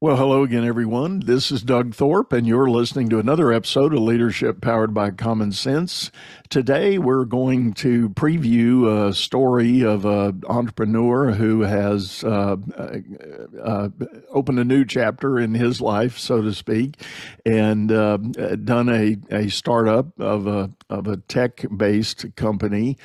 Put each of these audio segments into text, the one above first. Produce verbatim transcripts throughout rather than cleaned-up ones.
Well, hello again, everyone. This is Doug Thorpe, and you're listening to another episode of Leadership Powered by Common Sense. Today, we're going to preview a story of an entrepreneur who has uh, uh, opened a new chapter in his life, so to speak, and uh, done a, a startup of a, of a tech-based company.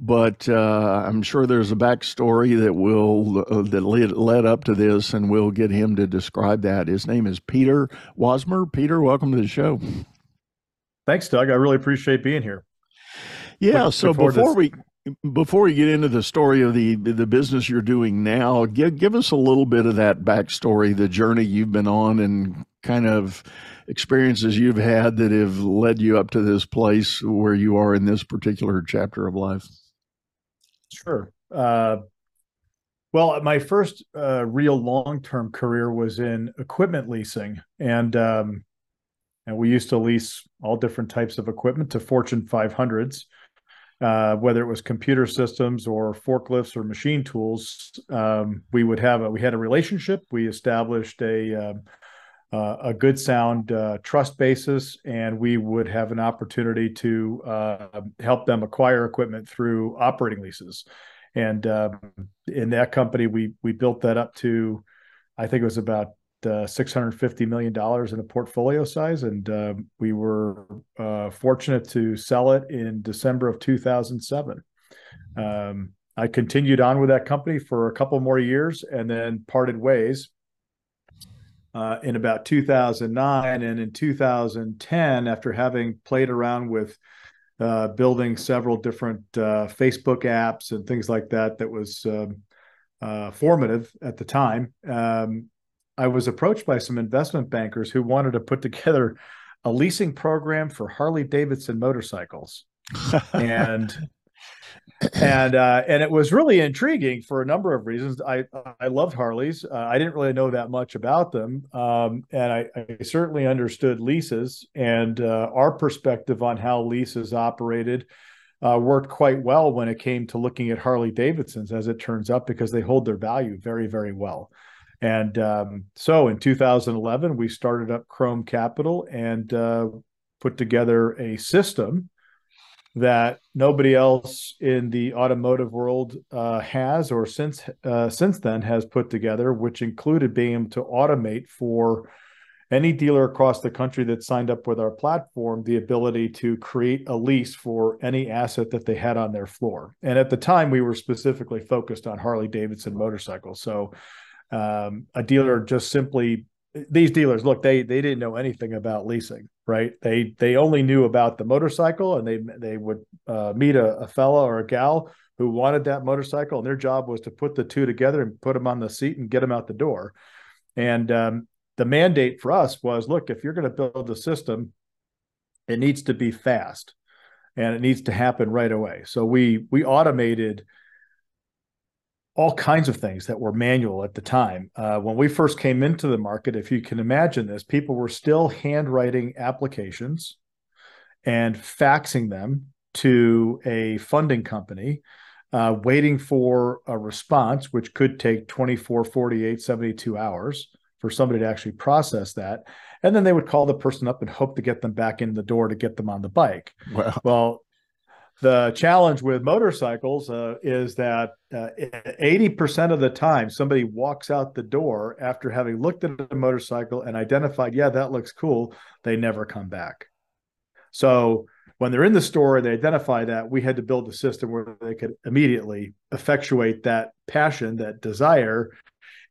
But uh, I'm sure there's a backstory that will uh, that led, led up to this, and we'll get him to describe that. His name is Peter Wasmer. Peter, welcome to the show. Thanks, Doug. I really appreciate being here. Yeah. Look, so before we before we get into the story of the the business you're doing now, give give us a little bit of that backstory, the journey you've been on, and kind of experiences you've had that have led you up to this place where you are in this particular chapter of life. Sure. Uh, Well, my first uh, real long-term career was in equipment leasing, and um, and we used to lease all different types of equipment to Fortune five hundreds, uh, whether it was computer systems or forklifts or machine tools. Um, we would have a, we had a relationship. We established a um, uh, a good sound uh, trust basis, and we would have an opportunity to uh, help them acquire equipment through operating leases. And uh, in that company, we we built that up to, I think it was about uh, six hundred fifty million dollars in a portfolio size. And uh, we were uh, fortunate to sell it in December of two thousand seven. Um, I continued on with that company for a couple more years and then parted ways uh, in about two thousand nine. And in two thousand ten, after having played around with Uh, building several different uh, Facebook apps and things like that that was um, uh, formative at the time, um, I was approached by some investment bankers who wanted to put together a leasing program for Harley-Davidson motorcycles. and and uh, and it was really intriguing for a number of reasons. I, I loved Harleys. Uh, I didn't really know that much about them. Um, and I, I certainly understood leases, and uh, our perspective on how leases operated uh, worked quite well when it came to looking at Harley-Davidsons, as it turns out, because they hold their value very, very well. And um, so in two thousand eleven, we started up Chrome Capital and uh, put together a system that nobody else in the automotive world uh, has, or since uh, since then has put together, which included being able to automate for any dealer across the country that signed up with our platform, the ability to create a lease for any asset that they had on their floor. And at the time, we were specifically focused on Harley-Davidson motorcycles. So um, a dealer just simply, these dealers, look, they they didn't know anything about leasing. Right. They they only knew about the motorcycle, and they they would uh, meet a, a fella or a gal who wanted that motorcycle. And their job was to put the two together and put them on the seat and get them out the door. And um, the mandate for us was, look, if you're going to build a system, it needs to be fast and it needs to happen right away. So we we automated all kinds of things that were manual at the time. Uh, when we first came into the market, if you can imagine this, people were still handwriting applications and faxing them to a funding company, uh, waiting for a response, which could take twenty-four, forty-eight, seventy-two hours for somebody to actually process that. And then they would call the person up and hope to get them back in the door to get them on the bike. Wow. Well, the challenge with motorcycles uh, is that uh, eighty percent of the time somebody walks out the door after having looked at a motorcycle and identified, yeah, that looks cool. They never come back. So when they're in the store, they identify that we had to build a system where they could immediately effectuate that passion, that desire,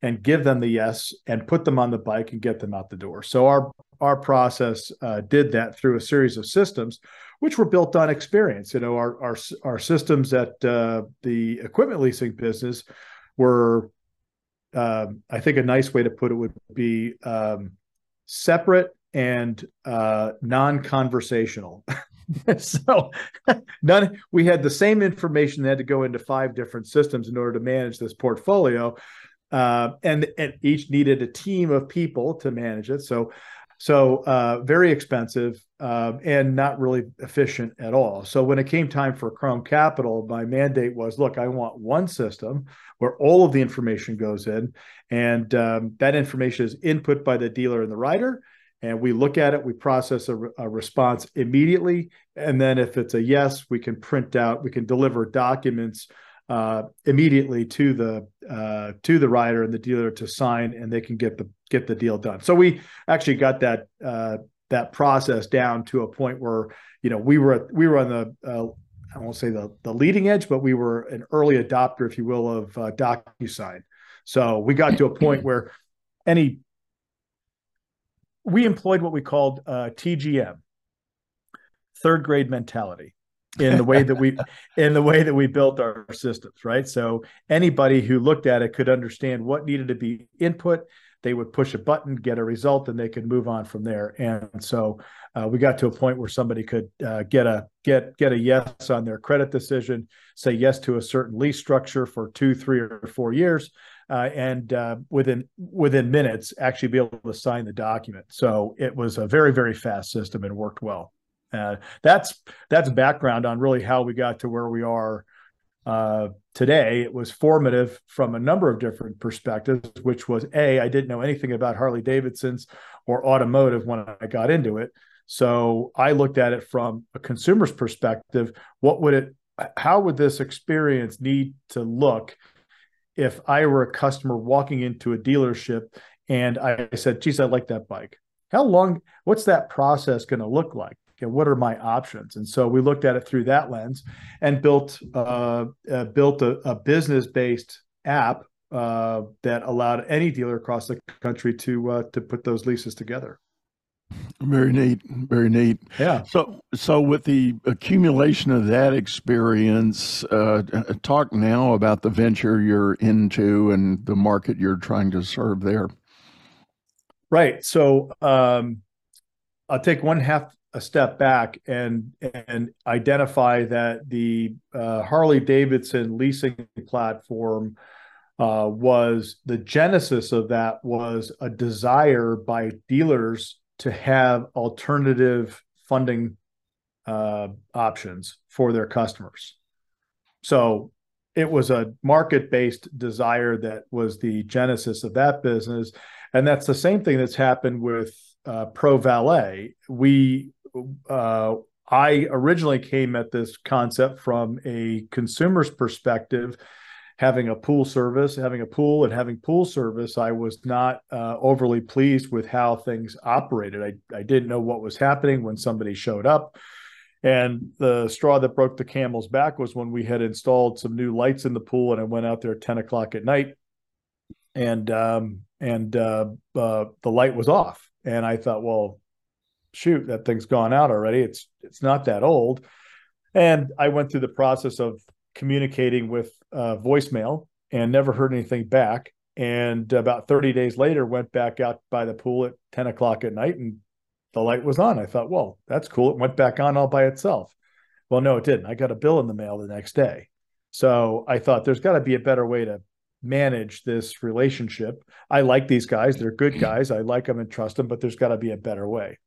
and give them the yes and put them on the bike and get them out the door. So our Our process uh, did that through a series of systems, which were built on experience. You know, our our, our systems at uh, the equipment leasing business were, uh, I think, a nice way to put it would be um, separate and uh, non-conversational. So none. We had the same information that had to go into five different systems in order to manage this portfolio. uh, and, and each needed a team of people to manage it. So, so uh, very expensive uh, and not really efficient at all. So when it came time for Chrome Capital, my mandate was, look, I want one system where all of the information goes in, and um, that information is input by the dealer and the rider. And we look at it, we process a, a response immediately. And then if it's a yes, we can print out, we can deliver documents uh, immediately to the uh, to the rider and the dealer to sign, and they can get the get the deal done. So we actually got that uh, that process down to a point where, you know, we were we were on the uh, I won't say the the leading edge, but we were an early adopter, if you will, of uh, DocuSign. So we got to a point where any we employed what we called uh, T G M, third grade mentality, in the way that we in the way that we built our systems, right? So anybody who looked at it could understand what needed to be input. They would push a button, get a result, and they could move on from there. And so uh, we got to a point where somebody could uh, get a get get a yes on their credit decision, say yes to a certain lease structure for two, three, or four years. Uh, and uh, within within minutes, actually be able to sign the document. So it was a very, very fast system and worked well. Uh, that's that's background on really how we got to where we are uh, today. It was formative from a number of different perspectives, which was, A, I didn't know anything about Harley-Davidson's or automotive when I got into it. So I looked at it from a consumer's perspective. What would it? How would this experience need to look if I were a customer walking into a dealership and I said, geez, I like that bike? How long, what's that process going to look like? And what are my options? And so we looked at it through that lens and built uh, uh, built a, a business-based app uh, that allowed any dealer across the country to uh, to put those leases together. Very neat, very neat. Yeah. So, so with the accumulation of that experience, uh, talk now about the venture you're into and the market you're trying to serve there. Right. So, um, I'll take one half a step back and and identify that the uh, Harley-Davidson leasing platform uh, was the genesis of that was a desire by dealers to have alternative funding uh, options for their customers. So it was a market-based desire that was the genesis of that business. And that's the same thing that's happened with uh, ProValet. We, uh, I originally came at this concept from a consumer's perspective, having a pool service, having a pool and having pool service. I was not uh, overly pleased with how things operated. I, I didn't know what was happening when somebody showed up. And the straw that broke the camel's back was when we had installed some new lights in the pool, and I went out there at ten o'clock at night, and um, and uh, uh, the light was off. And I thought, well, shoot, that thing's gone out already. It's, it's not that old. And I went through the process of communicating with uh, voicemail and never heard anything back. And about thirty days later, went back out by the pool at ten o'clock at night and the light was on. I thought, well, that's cool. It went back on all by itself. Well, no, it didn't. I got a bill in the mail the next day. So I thought there's got to be a better way to manage this relationship. I like these guys. They're good guys. I like them and trust them, but there's got to be a better way.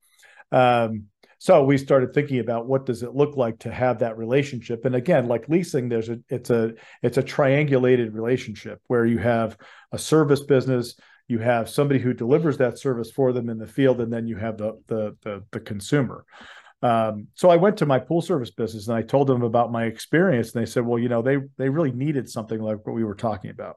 Um, So we started thinking about what does it look like to have that relationship. And again, like leasing, there's a it's a it's a triangulated relationship where you have a service business, you have somebody who delivers that service for them in the field, and then you have the the the, the consumer. Um, so I went to my pool service business and I told them about my experience, and they said, well, you know, they they really needed something like what we were talking about.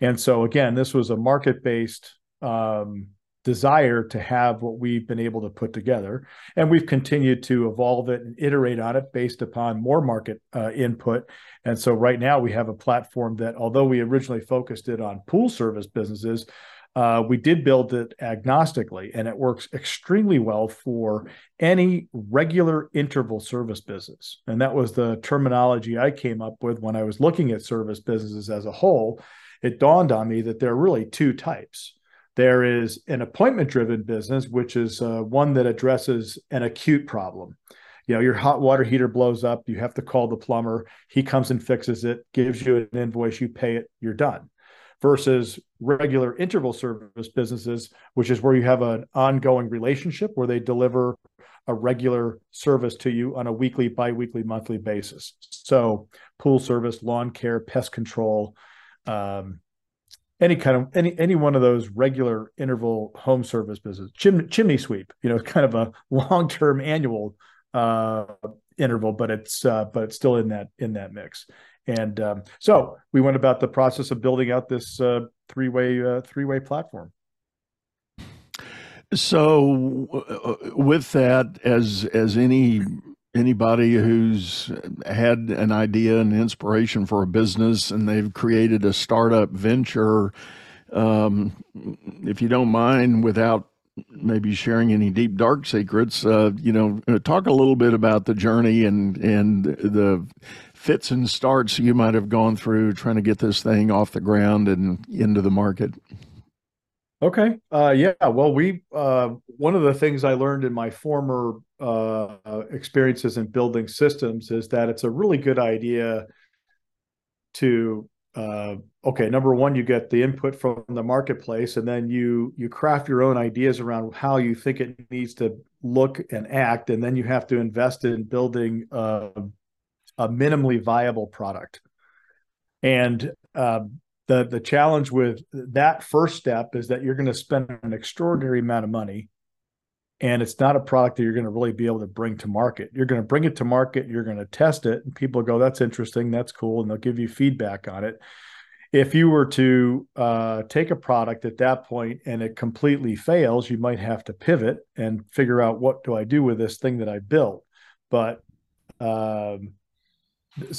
And so again, this was a market-based um desire to have what we've been able to put together. And we've continued to evolve it and iterate on it based upon more market uh, input. And so right now we have a platform that, although we originally focused it on pool service businesses, uh, we did build it agnostically, and it works extremely well for any regular interval service business. And that was the terminology I came up with when I was looking at service businesses as a whole. It dawned on me that there are really two types. There is an appointment-driven business, which is uh, one that addresses an acute problem. You know, your hot water heater blows up. You have to call the plumber. He comes and fixes it, gives you an invoice. You pay it. You're done. versus regular interval service businesses, which is where you have an ongoing relationship where they deliver a regular service to you on a weekly, biweekly, monthly basis. So pool service, lawn care, pest control, um, any kind of any any one of those regular interval home service business, Chim- chimney sweep, you know, kind of a long-term annual uh, interval, but it's uh, but it's still in that in that mix. And um, so we went about the process of building out this uh, three-way uh, three-way platform. So uh, with that, as as any anybody who's had an idea and inspiration for a business and they've created a startup venture, um, if you don't mind, without maybe sharing any deep, dark secrets, uh, you know, talk a little bit about the journey and, and the fits and starts you might have gone through trying to get this thing off the ground and into the market. Okay. Uh, yeah. Well, we uh, one of the things I learned in my former uh, experiences in building systems is that it's a really good idea to uh, okay. Number one, you get the input from the marketplace, and then you you craft your own ideas around how you think it needs to look and act, and then you have to invest in building a, a minimally viable product. And uh, The, the challenge with that first step is that you're going to spend an extraordinary amount of money, and it's not a product that you're going to really be able to bring to market. You're going to bring it to market, you're going to test it, and people go, that's interesting, that's cool, and they'll give you feedback on it. If you were to uh, take a product at that point and it completely fails, you might have to pivot and figure out, what do I do with this thing that I built? But um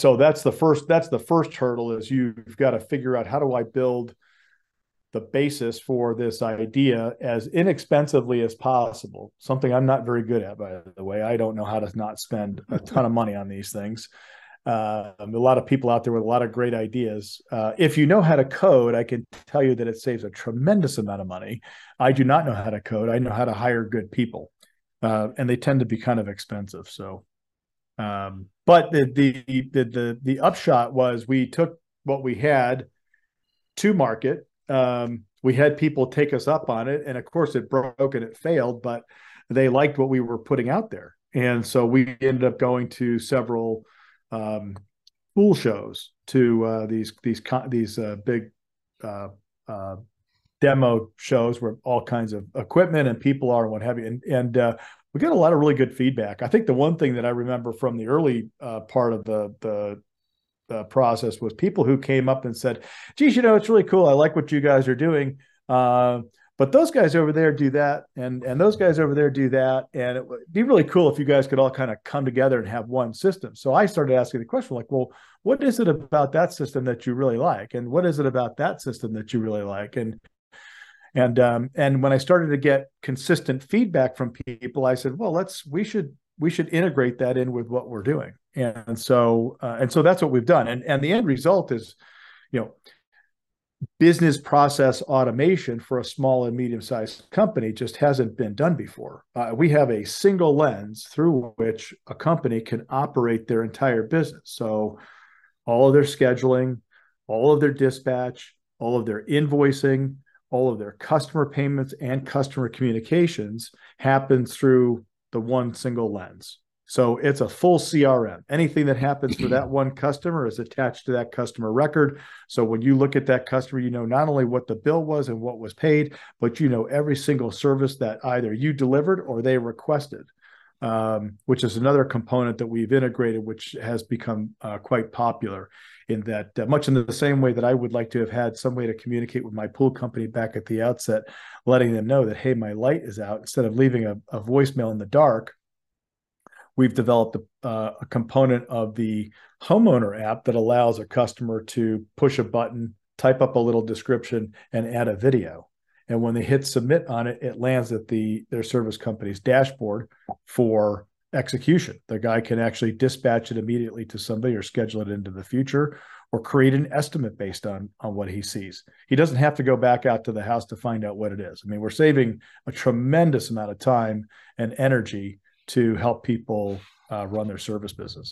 So that's the first, that's the first hurdle, is you've got to figure out, how do I build the basis for this idea as inexpensively as possible? Something I'm not very good at, by the way. I don't know how to not spend a ton of money on these things. Uh, a lot of people out there with a lot of great ideas. Uh, if you know how to code, I can tell you that it saves a tremendous amount of money. I do not know how to code. I know how to hire good people, uh, and they tend to be kind of expensive. So. Um, but the, the, the, the, the upshot was, we took what we had to market. Um, we had people take us up on it, and of course it broke and it failed, but they liked what we were putting out there. And so we ended up going to several, um, pool shows, to, uh, these, these, these, uh, big, uh, uh, demo shows where all kinds of equipment and people are, and what have you. And, and, uh, we got a lot of really good feedback. I think the one thing that I remember from the early uh, part of the, the the process was people who came up and said, geez, you know, it's really cool. I like what you guys are doing. Uh, but those guys over there do that. And, and those guys over there do that. And it would be really cool if you guys could all kind of come together and have one system. So I started asking the question, like, well, what is it about that system that you really like? And what is it about that system that you really like? And And um, and when I started to get consistent feedback from people, I said, well, let's we should we should integrate that in with what we're doing. And, and so uh, and so that's what we've done. And and the end result is, you know, business process automation for a small and medium-sized company just hasn't been done before. Uh, we have a single lens through which a company can operate their entire business. So all of their scheduling, all of their dispatch, all of their invoicing, all of their customer payments and customer communications happen through the one single lens. So it's a full C R M. Anything that happens for that one customer is attached to that customer record. So when you look at that customer, you know not only what the bill was and what was paid, but you know every single service that either you delivered or they requested, um, which is another component that we've integrated, which has become uh, quite popular. In that, uh, much in the same way that I would like to have had some way to communicate with my pool company back at the outset, letting them know that, hey, my light is out, instead of leaving a, a voicemail in the dark, we've developed a, uh, a component of the homeowner app that allows a customer to push a button, type up a little description, and add a video. And when they hit submit on it, it lands at the their service company's dashboard for execution. The guy can actually dispatch it immediately to somebody, or schedule it into the future, or create an estimate based on, on what he sees. He doesn't have to go back out to the house to find out what it is. I mean, we're saving a tremendous amount of time and energy to help people uh, run their service business.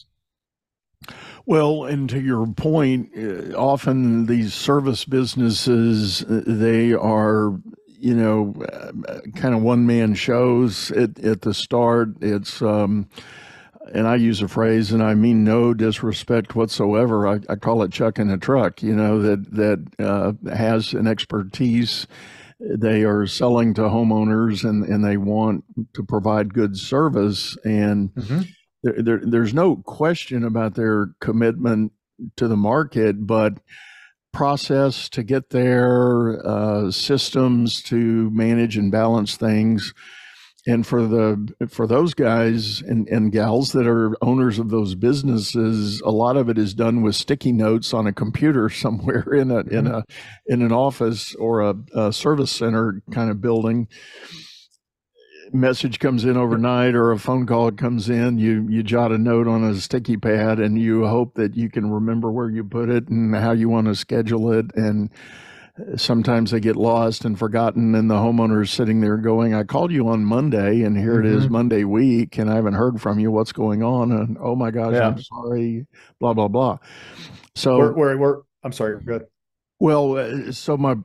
Well, and to your point, often these service businesses, they are, you know, kind of one-man shows at, at the start. It's, um, and I use a phrase, and I mean no disrespect whatsoever. I, I call it chucking a truck, you know, that, that uh, has an expertise. They are selling to homeowners, and, and they want to provide good service. And mm-hmm. There, there, there's no question about their commitment to the market, but process to get there, uh, systems to manage and balance things. And for the for those guys and, and gals that are owners of those businesses, a lot of it is done with sticky notes on a computer somewhere in a in a in an office or a, a service center kind of building. Message comes in overnight, or a phone call comes in, you you jot a note on a sticky pad and you hope that you can remember where you put it and how you want to schedule it. And sometimes they get lost and forgotten, and the homeowner is sitting there going, I called you on Monday, and here mm-hmm. it is Monday week, and I haven't heard from you. What's going on? And oh my gosh, yeah. I'm sorry, blah, blah, blah. So we're, we're, we're I'm sorry, go ahead. Well, so my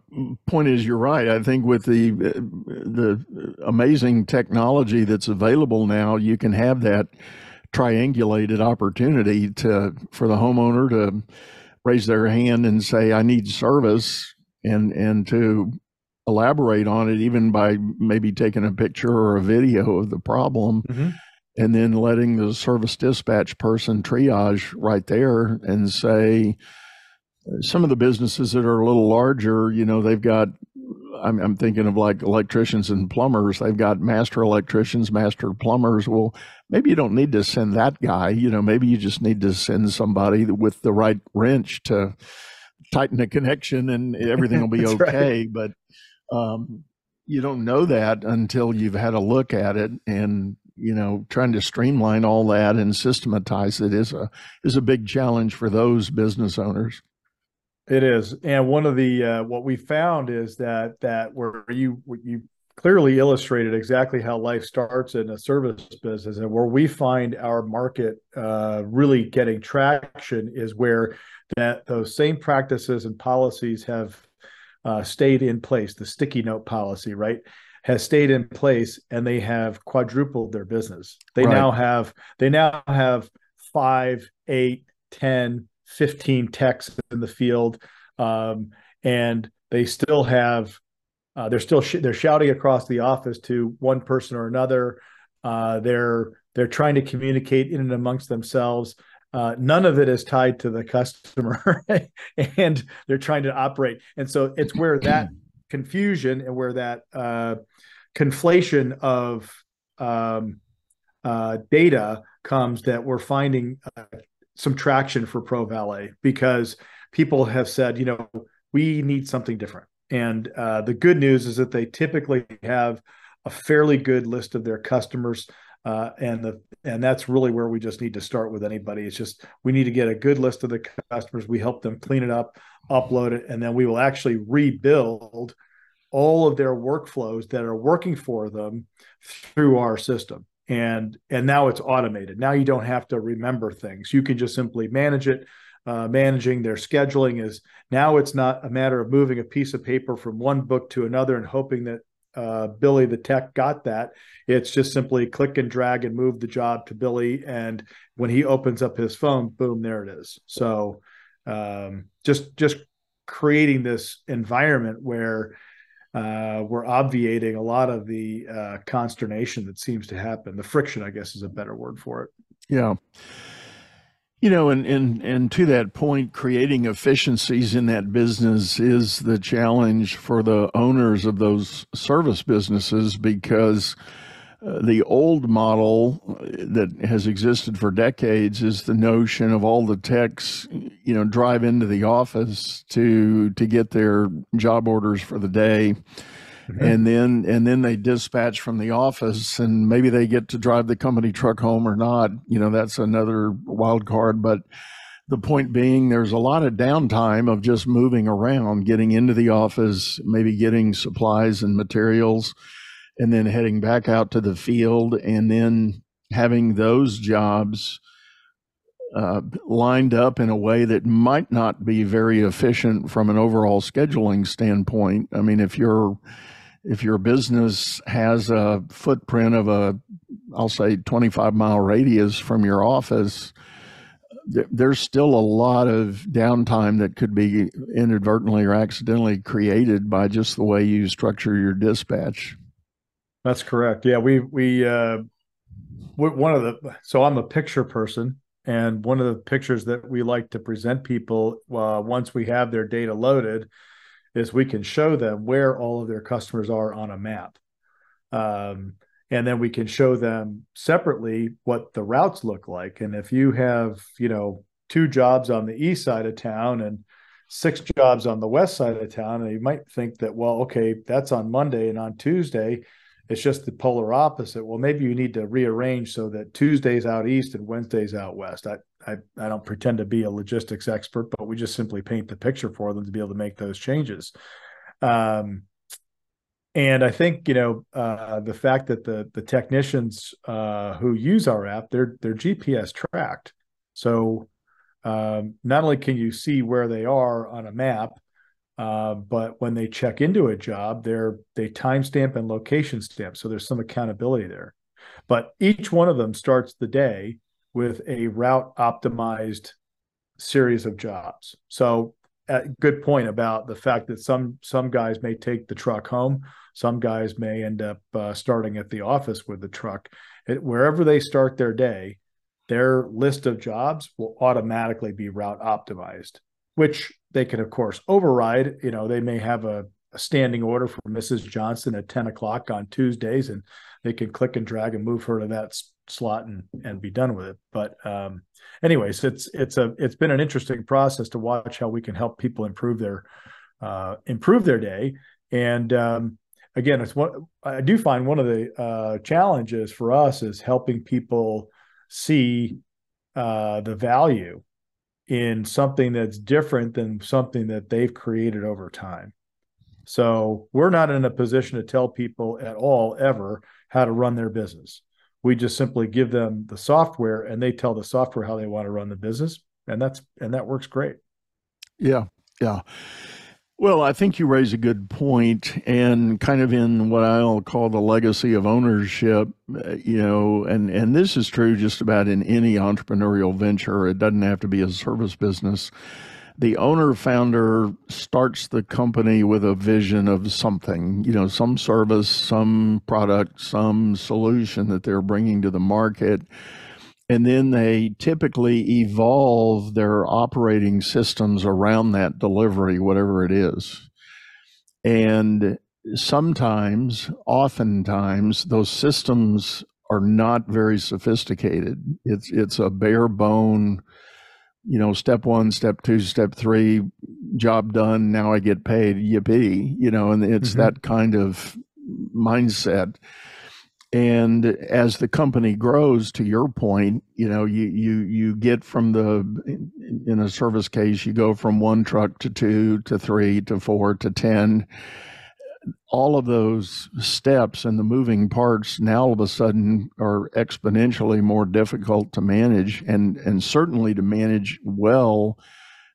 point is, you're right. I think with the the amazing technology that's available now, you can have that triangulated opportunity to for the homeowner to raise their hand and say, I need service, and and to elaborate on it, even by maybe taking a picture or a video of the problem. Mm-hmm. And then letting the service dispatch person triage right there and say, some of the businesses that are a little larger, you know, they've got, I'm, I'm thinking of like electricians and plumbers, they've got master electricians, master plumbers. Well, maybe you don't need to send that guy, you know, maybe you just need to send somebody with the right wrench to tighten the connection and everything will be okay. Right. But um, you don't know that until you've had a look at it, and, you know, trying to streamline all that and systematize it is a, is a big challenge for those business owners. It is. And one of the, uh, what we found is that, that where you, you clearly illustrated exactly how life starts in a service business, and where we find our market uh, really getting traction is where that those same practices and policies have uh, stayed in place. The sticky note policy, right, has stayed in place, and they have quadrupled their business. They right. now have, they now have five, eight, ten, fifteen techs in the field, um, and they still have, uh, they're still, sh- they're shouting across the office to one person or another. Uh, they're, they're trying to communicate in and amongst themselves. Uh, none of it is tied to the customer, and they're trying to operate. And so it's where that confusion and where that uh, conflation of um, uh, data comes that we're finding uh, some traction for ProValet, because people have said, you know, we need something different. And uh, the good news is that they typically have a fairly good list of their customers. Uh, and the, and that's really where we just need to start with anybody. It's just, we need to get a good list of the customers. We help them clean it up, upload it, and then we will actually rebuild all of their workflows that are working for them through our system. And and now it's automated. Now you don't have to remember things. You can just simply manage it. Uh, managing their scheduling is now, it's not a matter of moving a piece of paper from one book to another and hoping that uh, Billy the tech got that. It's just simply click and drag and move the job to Billy. And when he opens up his phone, boom, there it is. So um, just just creating this environment where Uh, we're obviating a lot of the uh, consternation that seems to happen. The friction, I guess, is a better word for it. Yeah. You know, and, and, and to that point, creating efficiencies in that business is the challenge for the owners of those service businesses, because uh, the old model that has existed for decades is the notion of all the techs, you know, drive into the office to to get their job orders for the day. Mm-hmm. And then and then they dispatch from the office, and maybe they get to drive the company truck home or not. You know, that's another wild card. But the point being, there's a lot of downtime of just moving around, getting into the office, maybe getting supplies and materials, and then heading back out to the field, and then having those jobs uh, lined up in a way that might not be very efficient from an overall scheduling standpoint. I mean, if you're if your business has a footprint of a, I'll say twenty-five mile radius from your office, th there's still a lot of downtime that could be inadvertently or accidentally created by just the way you structure your dispatch. That's correct. Yeah, we we uh, one of the so I'm a picture person, and one of the pictures that we like to present people uh, once we have their data loaded is we can show them where all of their customers are on a map. Um, and then we can show them separately what the routes look like. And if you have, you know, two jobs on the east side of town and six jobs on the west side of town, and you might think that, well, okay, that's on Monday, and on Tuesday, it's just the polar opposite. Well, maybe you need to rearrange so that Tuesday's out east and Wednesday's out west. I, I, I don't pretend to be a logistics expert, but we just simply paint the picture for them to be able to make those changes. Um, and I think, you know, uh, the fact that the the technicians uh, who use our app, they're, they're G P S tracked. So um, not only can you see where they are on a map, Uh, but when they check into a job, they're, they timestamp and location stamp. So there's some accountability there. But each one of them starts the day with a route optimized series of jobs. So uh, good point about the fact that some, some guys may take the truck home. Some guys may end up uh, starting at the office with the truck. It, wherever they start their day, their list of jobs will automatically be route optimized, which they can, of course, override. You know, they may have a, a standing order for Missus Johnson at ten o'clock on Tuesdays, and they can click and drag and move her to that slot and, and be done with it. But um, anyways, it's it's a it's been an interesting process to watch how we can help people improve their uh, improve their day. And um, again, it's what I do find one of the uh, challenges for us is helping people see uh, the value in something that's different than something that they've created over time. So we're not in a position to tell people at all ever how to run their business. We just simply give them the software, and they tell the software how they want to run the business, and that's and that works great. Yeah, yeah. Well, I think you raise a good point, and kind of in what I'll call the legacy of ownership, you know, and, and this is true just about in any entrepreneurial venture. It doesn't have to be a service business. The owner founder starts the company with a vision of something, you know, some service, some product, some solution that they're bringing to the market. And then they typically evolve their operating systems around that delivery, whatever it is. And sometimes, oftentimes, those systems are not very sophisticated. It's, it's a bare bone, you know, step one, step two, step three, job done, now I get paid, yippee, you know, and it's mm-hmm. that kind of mindset. And as the company grows, to your point, you know, you, you, you get from the, in a service case, you go from one truck to two, to three, to four, to ten, all of those steps and the moving parts now all of a sudden are exponentially more difficult to manage, and, and certainly to manage well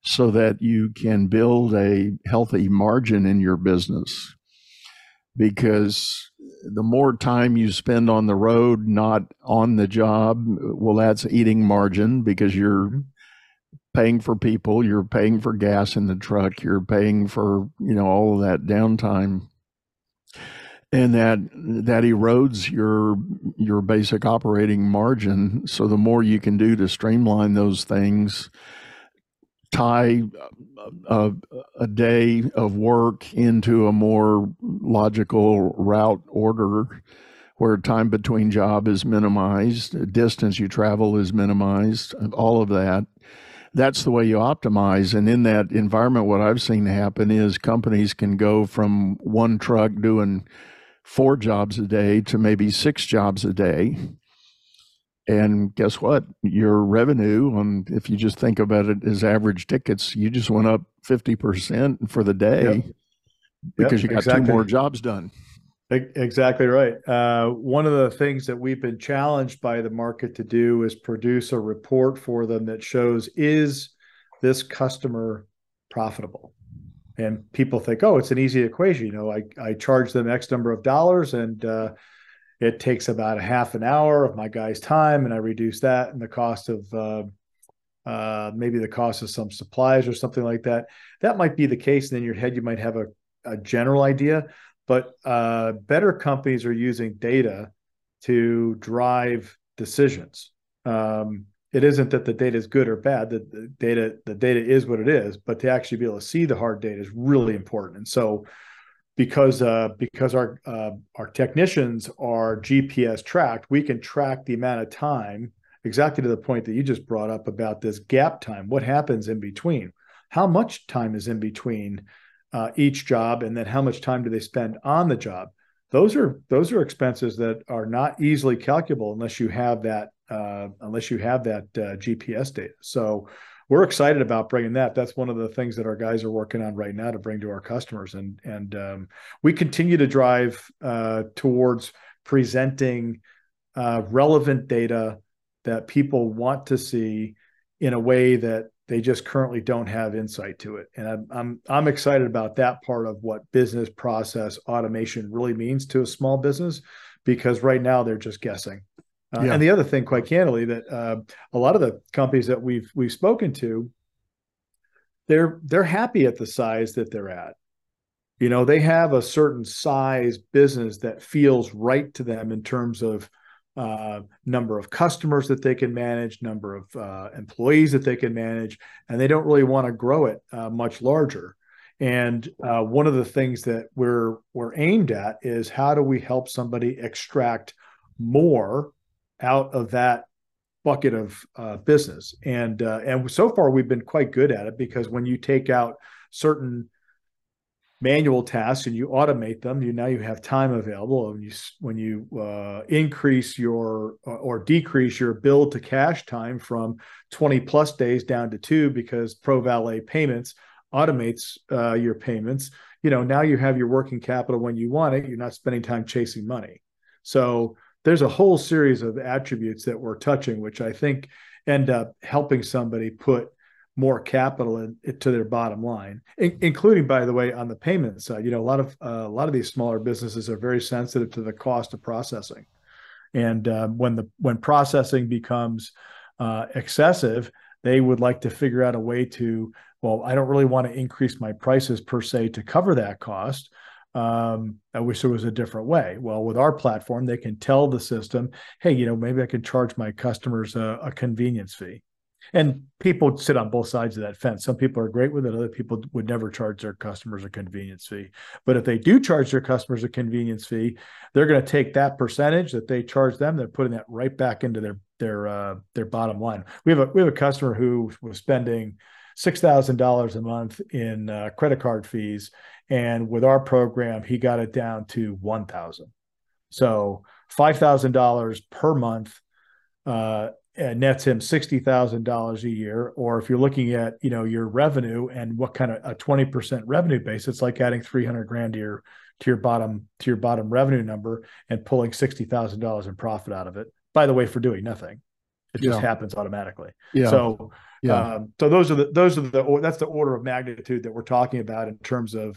so that you can build a healthy margin in your business. Because the more time you spend on the road, not on the job, well, that's eating margin, because you're paying for people, you're paying for gas in the truck, you're paying for, you know, all of that downtime. And that, that erodes your, your basic operating margin. So the more you can do to streamline those things, tie a, a day of work into a more logical route order where time between job is minimized, distance you travel is minimized, all of that. That's the way you optimize. And in that environment, what I've seen happen is companies can go from one truck doing four jobs a day to maybe six jobs a day. And guess what? Your revenue, um, if you just think about it as average tickets, you just went up fifty percent for the day. Yep. Because yep, you got exactly. two more jobs done. Exactly right. Uh, one of the things that we've been challenged by the market to do is produce a report for them that shows, is this customer profitable? And people think, oh, it's an easy equation. You know, I, I charge them X number of dollars and uh, it takes about a half an hour of my guy's time, and I reduce that and the cost of uh, uh, maybe the cost of some supplies or something like that. That might be the case. And in your head, you might have a, a general idea. But uh, better companies are using data to drive decisions. Um, it isn't that the data is good or bad. The, the data, the data is what it is. But to actually be able to see the hard data is really important. And so, because uh, because our uh, our technicians are G P S tracked, we can track the amount of time exactly to the point that you just brought up about this gap time. What happens in between? How much time is in between Uh, each job, and then how much time do they spend on the job? Those are those are expenses that are not easily calculable unless you have that uh, unless you have that uh, G P S data. So we're excited about bringing that. That's one of the things that our guys are working on right now to bring to our customers, and and um, we continue to drive uh, towards presenting uh, relevant data that people want to see in a way that they just currently don't have insight to it. And I'm, I'm, I'm excited about that part of what business process automation really means to a small business, because right now they're just guessing. Uh, yeah. And the other thing, quite candidly, that uh, a lot of the companies that we've, we've spoken to, they're, they're happy at the size that they're at. You know, they have a certain size business that feels right to them in terms of Uh, number of customers that they can manage, number of uh, employees that they can manage, and they don't really want to grow it uh, much larger. And uh, one of the things that we're we're aimed at is, how do we help somebody extract more out of that bucket of uh, business? And uh, and so far we've been quite good at it, because when you take out certain manual tasks and you automate them, you now you have time available. And you, when you uh, increase your or, or decrease your bill to cash time from twenty plus days down to two, because ProValet payments automates uh, your payments, you know, now you have your working capital when you want it. You're not spending time chasing money. So there's a whole series of attributes that we're touching, which I think end up helping somebody put more capital in, to their bottom line, in, including, by the way, on the payment side. You know, a lot of uh, a lot of these smaller businesses are very sensitive to the cost of processing, and uh, when the when processing becomes uh, excessive, they would like to figure out a way to, well, I don't really want to increase my prices per se to cover that cost. Um, I wish there was a different way. Well, with our platform, they can tell the system, hey, you know, maybe I could charge my customers a, a convenience fee. And people sit on both sides of that fence. Some people are great with it. Other people would never charge their customers a convenience fee. But if they do charge their customers a convenience fee, they're going to take that percentage that they charge them. They're putting that right back into their their uh, their bottom line. We have a we have a customer who was spending six thousand dollars a month in uh, credit card fees, and with our program, he got it down to one thousand dollars. So five thousand dollars per month. Uh, And nets him sixty thousand dollars a year. Or if you're looking at, you know, your revenue and what kind of a twenty percent revenue base, it's like adding three hundred grand to your, to your bottom, to your bottom revenue number and pulling sixty thousand dollars in profit out of it, by the way, for doing nothing. It just yeah. happens automatically. Yeah. So, yeah. Um, so those are the, those are the, that's the order of magnitude that we're talking about in terms of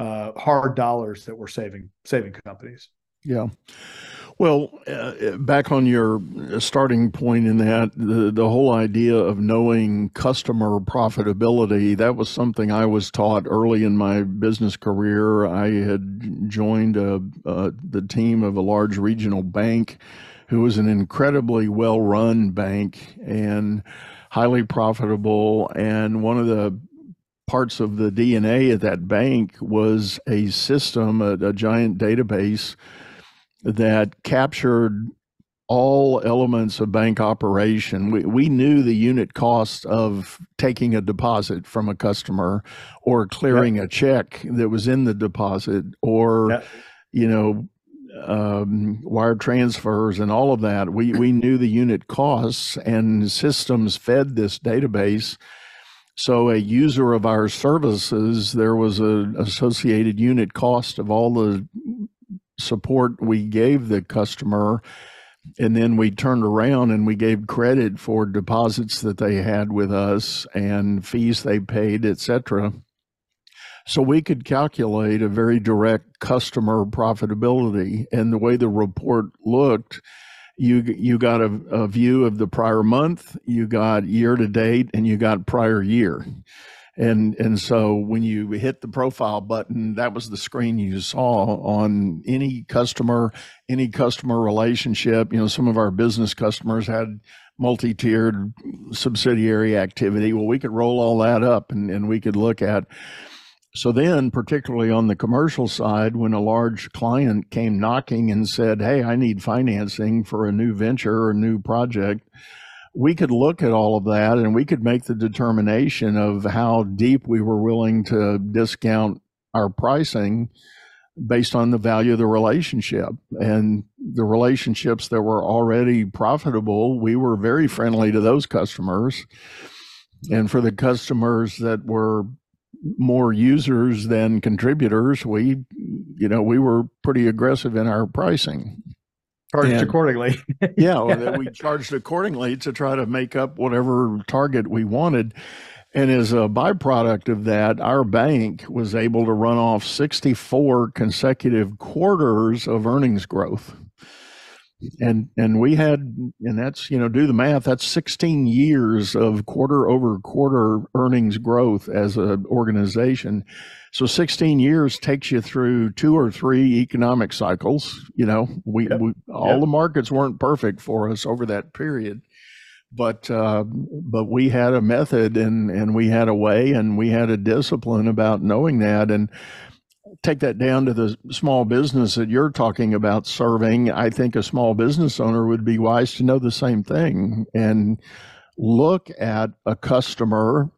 uh, hard dollars that we're saving, saving companies. Yeah. Well, uh, back on your starting point in that, the, the whole idea of knowing customer profitability, that was something I was taught early in my business career. I had joined a, uh, the team of a large regional bank who was an incredibly well-run bank and highly profitable. And one of the parts of the D N A of that bank was a system, a, a giant database that captured all elements of bank operation. We, we knew the unit cost of taking a deposit from a customer, or clearing yep. a check that was in the deposit, or, yep. you know, um, wire transfers and all of that. We, we knew the unit costs, and systems fed this database. So a user of our services, there was an associated unit cost of all the support we gave the customer, and then we turned around and we gave credit for deposits that they had with us and fees they paid, et cetera. So we could calculate a very direct customer profitability. And the way the report looked, you you got a, a view of the prior month, you got year to date, and you got prior year. And and so when you hit the profile button, that was the screen you saw on any customer, any customer relationship. You know, some of our business customers had multi-tiered subsidiary activity. Well, we could roll all that up and, and we could look at. So then, particularly on the commercial side, when a large client came knocking and said, hey, I need financing for a new venture or a new project, we could look at all of that and we could make the determination of how deep we were willing to discount our pricing based on the value of the relationship. And the relationships that were already profitable, we were very friendly to those customers. And for the customers that were more users than contributors, we, you know, we were pretty aggressive in our pricing. Charged and, accordingly. Yeah, well, we charged accordingly to try to make up whatever target we wanted. And as a byproduct of that, our bank was able to run off sixty-four consecutive quarters of earnings growth. And and we had, and that's, you know, do the math, that's sixteen years of quarter over quarter earnings growth as an organization. So sixteen years takes you through two or three economic cycles. You know, we, yep. we all yep. the markets weren't perfect for us over that period, but uh, but we had a method and and we had a way and we had a discipline about knowing that. And take that down to the small business that you're talking about serving. I think a small business owner would be wise to know the same thing and look at a customer.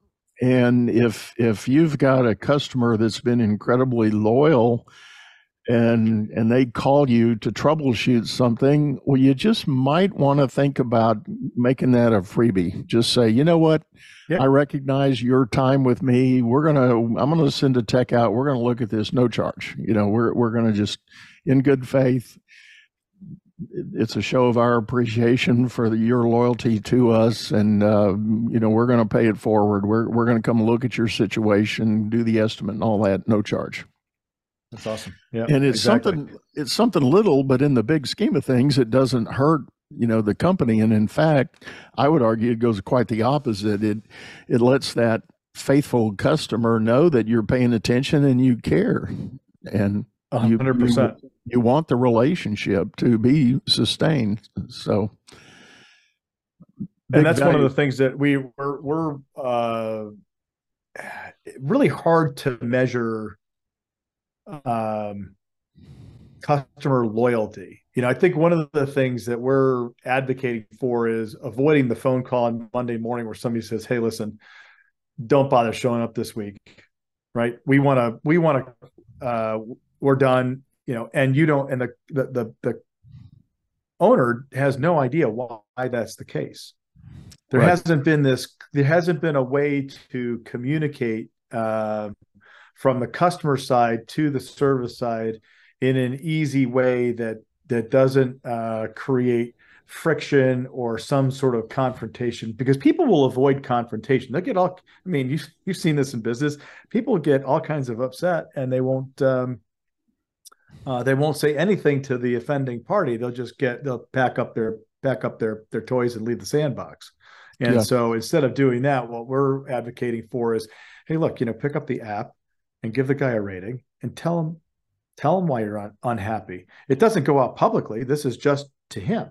And if if you've got a customer that's been incredibly loyal and and they call you to troubleshoot something, well, you just might want to think about making that a freebie. Just say, you know what, yep. I recognize your time with me. We're gonna, I'm gonna send a tech out. We're gonna look at this, no charge. You know, we're we're gonna just, in good faith. It's a show of our appreciation for the, your loyalty to us, and uh, you know, we're gonna pay it forward. We're we're gonna come look at your situation, do the estimate, and all that, no charge. That's awesome. Yeah, and it's exactly. something it's something little, but in the big scheme of things, it doesn't hurt, you know, the company. And in fact, I would argue it goes quite the opposite. It it lets that faithful customer know that you're paying attention and you care, and you, one hundred percent. You, you want the relationship to be sustained. So, and that's value. One of the things that we we're, we're uh, really hard to measure. Um, customer loyalty. You know, I think one of the things that we're advocating for is avoiding the phone call on Monday morning where somebody says, "Hey, listen, don't bother showing up this week." Right? We want to. We want to. Uh, we're done. You know, and you don't. And the, the the the owner has no idea why that's the case. There right. hasn't been this. There hasn't been a way to communicate. Uh, from the customer side to the service side in an easy way that that doesn't uh, create friction or some sort of confrontation, because people will avoid confrontation. They get all, I mean, you've, you've seen this in business. People get all kinds of upset and they won't, um, uh, they won't say anything to the offending party. They'll just get, they'll pack up their, pack up their, their toys and leave the sandbox. And yeah. so instead of doing that, what we're advocating for is, hey, look, you know, pick up the app and give the guy a rating and tell him, tell him why you're un unhappy. It doesn't go out publicly. This is just to him.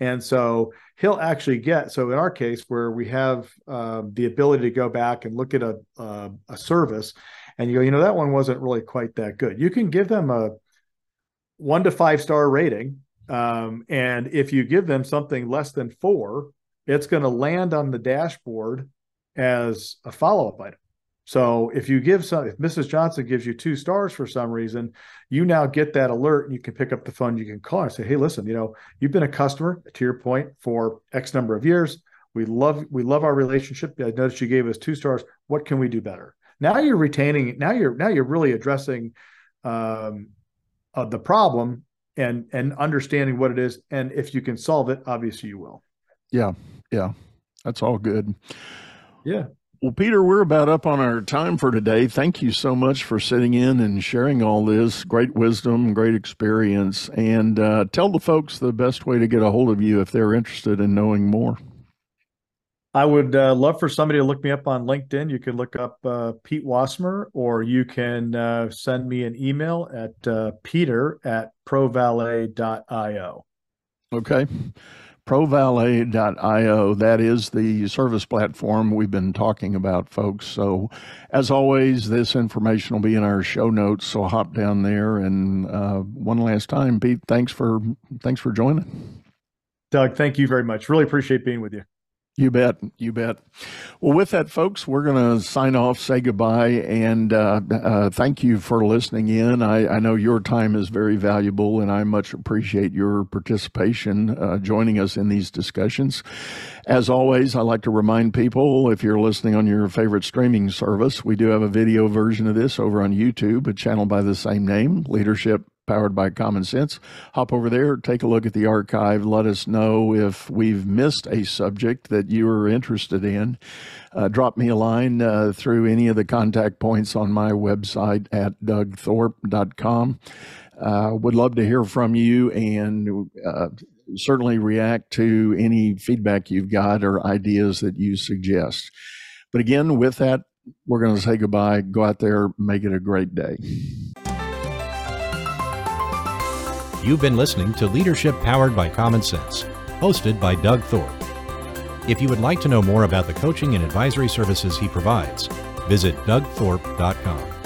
And so he'll actually get, so in our case where we have uh, the ability to go back and look at a, uh, a service and you go, you know, that one wasn't really quite that good. You can give them a one to five star rating. Um, and if you give them something less than four, it's going to land on the dashboard as a follow-up item. So if you give some, if Missus Johnson gives you two stars for some reason, you now get that alert and you can pick up the phone, you can call and say, hey, listen, you know, you've been a customer to your point for X number of years. We love, we love our relationship. I noticed you gave us two stars. What can we do better? Now you're retaining, now you're, now you're really addressing um, uh, the problem and and understanding what it is. And if you can solve it, obviously you will. Yeah. Yeah. That's all good. Yeah. Well, Peter, we're about up on our time for today. Thank you so much for sitting in and sharing all this great wisdom, great experience. And uh, tell the folks the best way to get a hold of you if they're interested in knowing more. I would uh, love for somebody to look me up on LinkedIn. You can look up uh, Pete Wasmer, or you can uh, send me an email at uh, peter at provalet dot io. Okay. provalet dot io. That is the service platform we've been talking about, folks. So as always, this information will be in our show notes. So hop down there. And uh, one last time, Pete, thanks for, thanks for joining. Doug, thank you very much. Really appreciate being with you. You bet. You bet. Well, with that, folks, we're going to sign off, say goodbye, and uh, uh, thank you for listening in. I, I know your time is very valuable, and I much appreciate your participation, uh, joining us in these discussions. As always, I like to remind people, if you're listening on your favorite streaming service, we do have a video version of this over on YouTube, a channel by the same name, Leadership Powered by Common Sense. Hop over there, take a look at the archive. Let us know if we've missed a subject that you are interested in. Uh, drop me a line uh, through any of the contact points on my website at doug thorpe dot com. Uh, would love to hear from you, and uh, certainly react to any feedback you've got or ideas that you suggest. But again, with that, we're going to say goodbye. Go out there, make it a great day. You've been listening to Leadership Powered by Common Sense, hosted by Doug Thorpe. If you would like to know more about the coaching and advisory services he provides, visit doug thorpe dot com.